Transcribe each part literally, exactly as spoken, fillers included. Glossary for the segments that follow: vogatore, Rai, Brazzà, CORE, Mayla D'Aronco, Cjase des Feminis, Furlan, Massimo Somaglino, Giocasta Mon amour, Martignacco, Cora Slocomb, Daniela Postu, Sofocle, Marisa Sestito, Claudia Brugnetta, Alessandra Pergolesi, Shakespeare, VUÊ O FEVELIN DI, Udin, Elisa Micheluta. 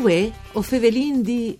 Vuê O Fevelin Di.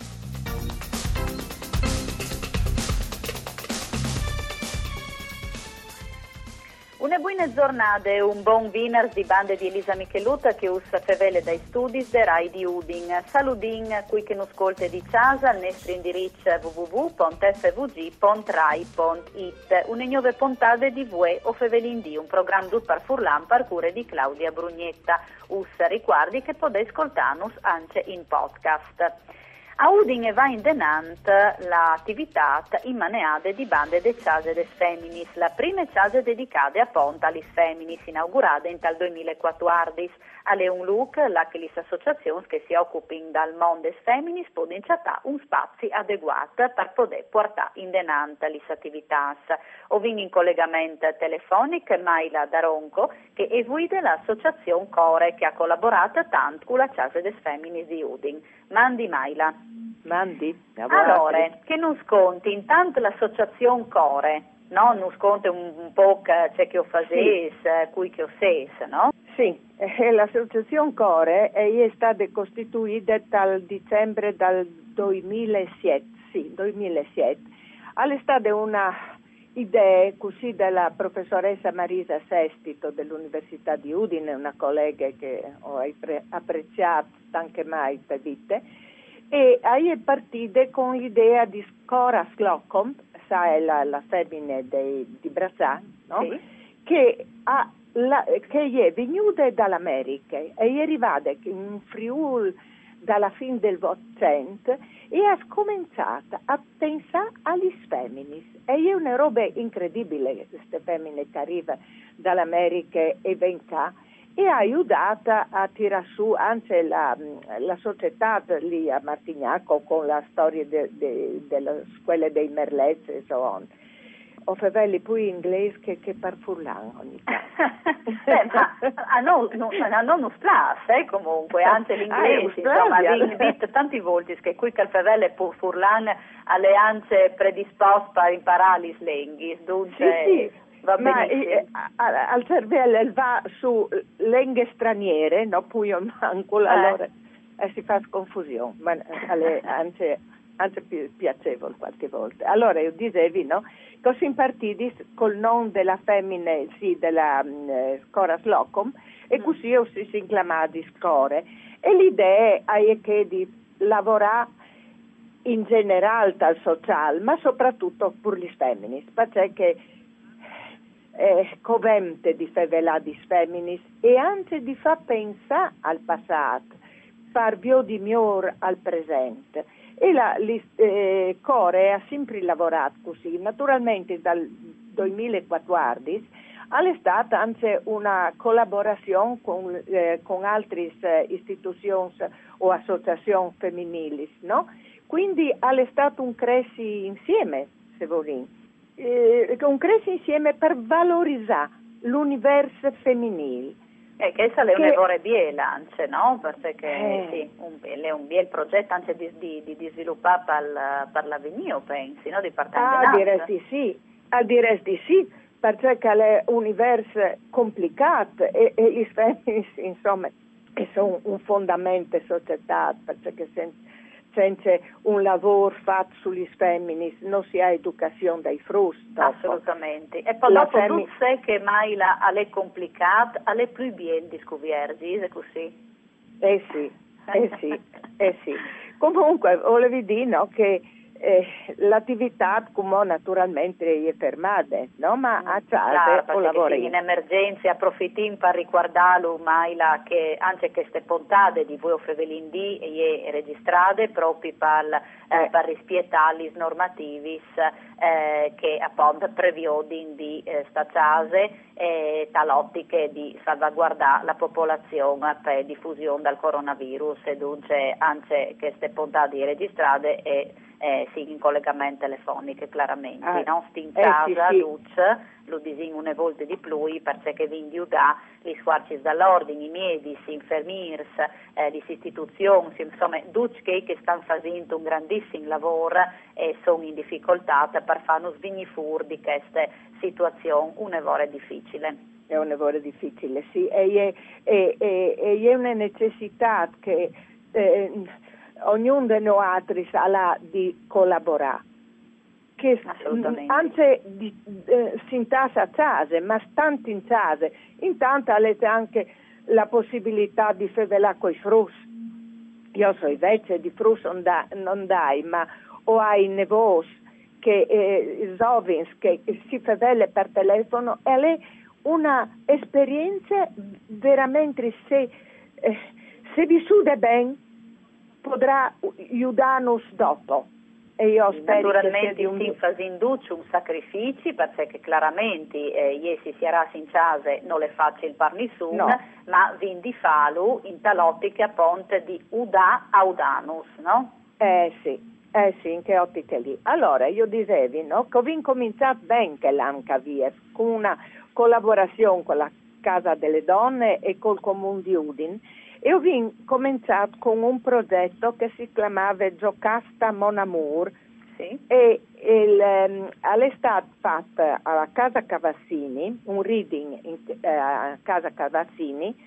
Una buona giornata e un buon winners di bande di Elisa Micheluta che usa fevele dai studi de Rai di Udin. Saludin, qui che non ascolte di Cjasa, il nostro indirizzo è w w w punto f v g punto rai punto i t. Una nuova puntata di Vuê O Fevelin Di, un programma tutto per Furlan, per cure di Claudia Brugnetta. Ussa ricordi che potete ascoltarnos anche in podcast. A Udin e va in denant l'attività in maneade di bande de Cjase des Feminis, la prima Cjase dedicata a Ponta alle Feminis, inaugurata in tal duemilaquattordici. Alle un look, la che le associazioni che si occupano dal mondo des Feminis possono inciattare un spazio adeguato per poter portare in denant le attività. Ovin in collegamento telefonico Mayla D'Aronco, che è guida dell'associazione CORE, che ha collaborato tanto con la Cjase des Feminis di Udin. Mandi Mayla. Mandi. Allora, che non sconti, intanto l'associazione CORE, no? Non sconti un, un po' c'è cioè che ho fases, sì. Cui che ho ses, no? Sì, l'associazione CORE è stata costituita dal dicembre del duemilasette, sì, duemilasette. È stata una idea così della professoressa Marisa Sestito dell'Università di Udine, una collega che ho apprezzato anche mai per vite, e è partita con l'idea di Cora Slocomb, sai la, la femmina dei, di Brazzà, no? Sì. Che, ha, la, che è venuta dall'America e è arrivata in Friuli dalla fine del Ottocento e ha cominciato a pensare agli femminis. E è una roba incredibile queste femmine che arrivano dall'America e vengono e ha aiutato a tirare su anche la, la società lì a Martignacco con la storia de, de, della scuola dei merlezzi e so on. Ho favelli più inglese che, che per Furlan ogni tanto. Beh, ma a non non eh, comunque, anzi l'inglese, ah, insomma, vi invito tanti volti che qui che favelle per Furlan alleanze predisposte per imparare gli slenghi, dunque... Sì, sì. Va ma eh, a, al cervello va su lingue straniere, no? Poi io manco, eh. allora eh, si fa confusione, ma alle, anche, anche più piacevole qualche volta. Allora io dicevi, no? Così in partiti col nome della femmina, sì, della mh, Cora Slocomb, e così io si inclamava di score. E l'idea è che di lavorare in generale dal sociale, ma soprattutto per gli femmini, perché Eh, covente di fevelà di feminis e anche di far pensare al passato, far bio di mior al presente. E la eh, CORE ha sempre lavorato così. Naturalmente dal duemilaquattordici è stata anche una collaborazione con, eh, con altre istituzioni o associazioni femminili, no? Quindi è stato un cresci insieme, se volete. Eh, un cresci insieme per valorizzare l'universo femminile. Eh, che questa è un'evore biel, anche, no? Perché eh. sì, un, è un biel progetto anche di, di, di sviluppare per, per l'avvenire, pensi, no? Di partire ah, diresti sì, a diresti sì, perché è un universo complicato e, e gli femminis, insomma, che sono un fondamento società, perché senza senza un lavoro fatto sugli femminis non si ha educazione dai frutti. Assolutamente. E poi la dopo femmini... tu sai che mai la è complicata, è più bella di scoversi, è così? Eh sì, eh sì, eh sì. Comunque volevi dire, no, che eh, l'attività come naturalmente è fermata, no? Ma a casa o lavori in emergenza approfittin per ricordarlo Mayla che anche queste puntate di Vuê O Fevelin Di e registrate proprio per eh. per rispietarli normativi eh, che appunto previodin di eh, sta Cjase e talottiche di salvaguardare la popolazione per diffusione dal coronavirus e dunque anche queste puntate registrate e Eh, sì, in collegamento telefonico chiaramente, ah, no? Sti in casa, eh, sì, luce, sì. Lo disegno una volta di più perché vi indica gli sforzi dall'ordine, i medici, gli infermieri, eh, le istituzioni, insomma, tutti che stanno facendo un grandissimo lavoro e sono in difficoltà per farlo venire fuori di questa situazione, un lavoro difficile. È un lavoro difficile, sì, e è, è, è, è una necessità che... Eh, ognuno di noi altri ha di collaborare. Che assolutamente. Anche di, eh, si intasa a Cjase, ma stanti in Cjase. Intanto avete anche la possibilità di fevelare coi frutti. Io so invece di frutti non, da, non dai, ma ho ai nevoti che eh, Zovins che si fevele per telefono e lei una esperienza veramente se eh, se vissuta bene potrà aiutarnos dopo e io spero naturalmente un... si fa induce un sacrificio perché chiaramente eh, iesi si era in Cjase non le faccio il par nessun no. Ma vindi falu in tal'ottica ponte di udà a udanus, no? Eh sì. Eh sì, in che ottica lì. Allora, io dicevi, no, che ho incominciato ben che l'H V F, con una collaborazione con la Casa delle Donne e col Comune di Udin, e ho cominciato con un progetto che si chiamava Giocasta Mon amour, sì. E um, all'estate fatta alla Casa Cavassini, un reading in, eh, a Casa Cavassini.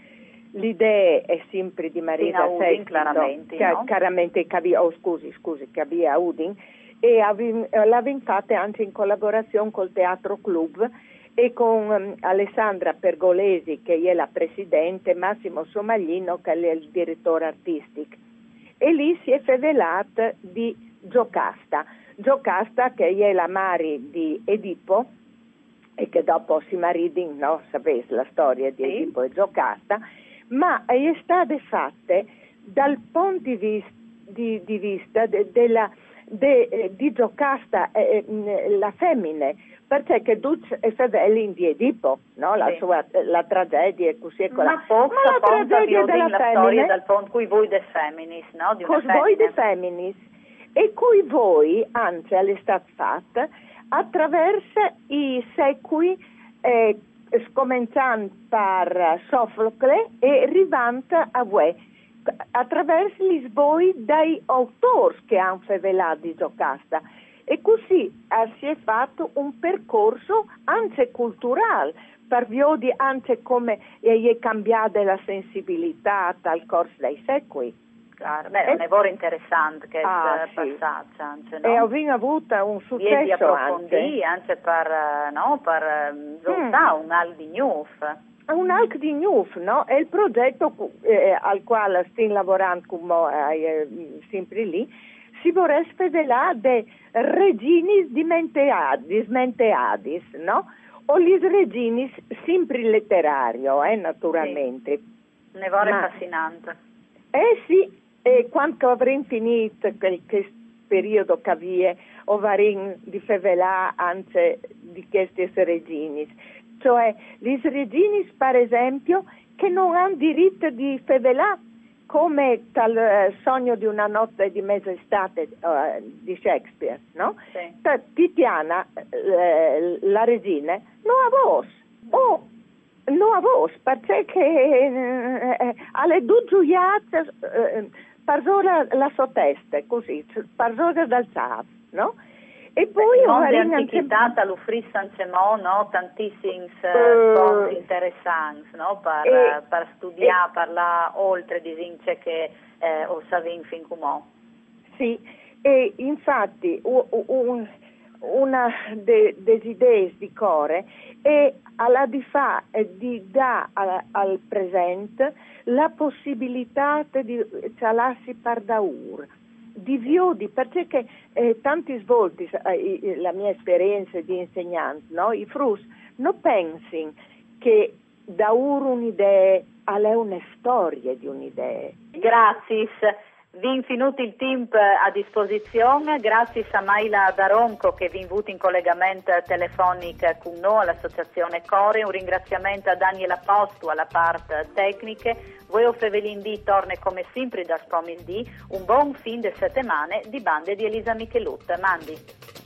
L'idea è sempre di Marisa Sestito, chiaramente, no? chiaramente oh, scusi, scusi, che aveva Udin, e l'aveva fatta anche in collaborazione col Teatro Club e con um, Alessandra Pergolesi, che è la presidente, Massimo Somaglino, che è il direttore artistico. E lì si è fevelata di Giocasta, Giocasta che è la Mari di Edipo, e che dopo si maridin, no? Sapete la storia di sì. Edipo e Giocasta. Ma è stata fatta dal punto di vista di, di vista de, de la, de, eh, di Giocasta eh, la femmine, perché che Duz e Fevelin di Edipo, no? La sì. sua la tragedia e così e quella. Ma, posso, ma la tragedia della la femmine dal punto cui voi de feminis, no? Di una voi de feminis e cui voi anzi all'estate fatta attraverso i secoli eh, scominciando per Sofocle e arrivando a voi attraverso gli sboi dai autori che hanno fevelato di Giocasta e così eh, si è fatto un percorso anche culturale per viodi anche come eh, è cambiata la sensibilità dal corso dei secoli. Claro. Beh, è un lavoro interessante che ah, è sì. passato anche, no? E abbiamo avuto un successo di approfondire anche per, no, per mm. un alc di news. Un alc di news, no? È il progetto eh, al quale stiamo lavorando come, eh, sempre lì, si vorrebbe fedelare de reginis dimenteadis, menteadis, no? O gli reginis sempre letterario, eh, naturalmente. Sì. Un lavoro Ma... affascinante. Eh sì. E quando avremo finito quel periodo che avviene, avremo di fevelare anche di queste reginis. Cioè, le reginis, per esempio, che non hanno diritto di fevelare, come tal eh, sogno di una notte di mezz'estate eh, di Shakespeare, no? Sì. Titiana, eh, la regina, non ha voce, o non ha voce, perché eh, alle due giuiate... Eh, Parzora la sua testa, così, parzora dal Sav, no? E poi l'antichità lo frissa anche mo, no? Tantissimi uh, interessanti, no? Per, e, per studiare, e, per la oltre di vince che eh, o savin fin cumò. Sì, e infatti un, un, una de, des idee di Core è alla di fa di dà al, al presente la possibilità di cialarsi par daur, di viodi, perché eh, tanti svolti, eh, la mia esperienza di insegnante, no? I frus non pensin che daur un'idea è una storia di un'idea. Grazie. Vi infinito il team a disposizione, grazie a Mayla D'Aronco che vi invito in collegamento telefonico con noi all'associazione Core, un ringraziamento a Daniela Postu alla parte tecnica, VUÊ O FEVELIN DI torna come sempre da Spomis di, un buon fin de settimane di bande di Elisa Micheluta. Mandi.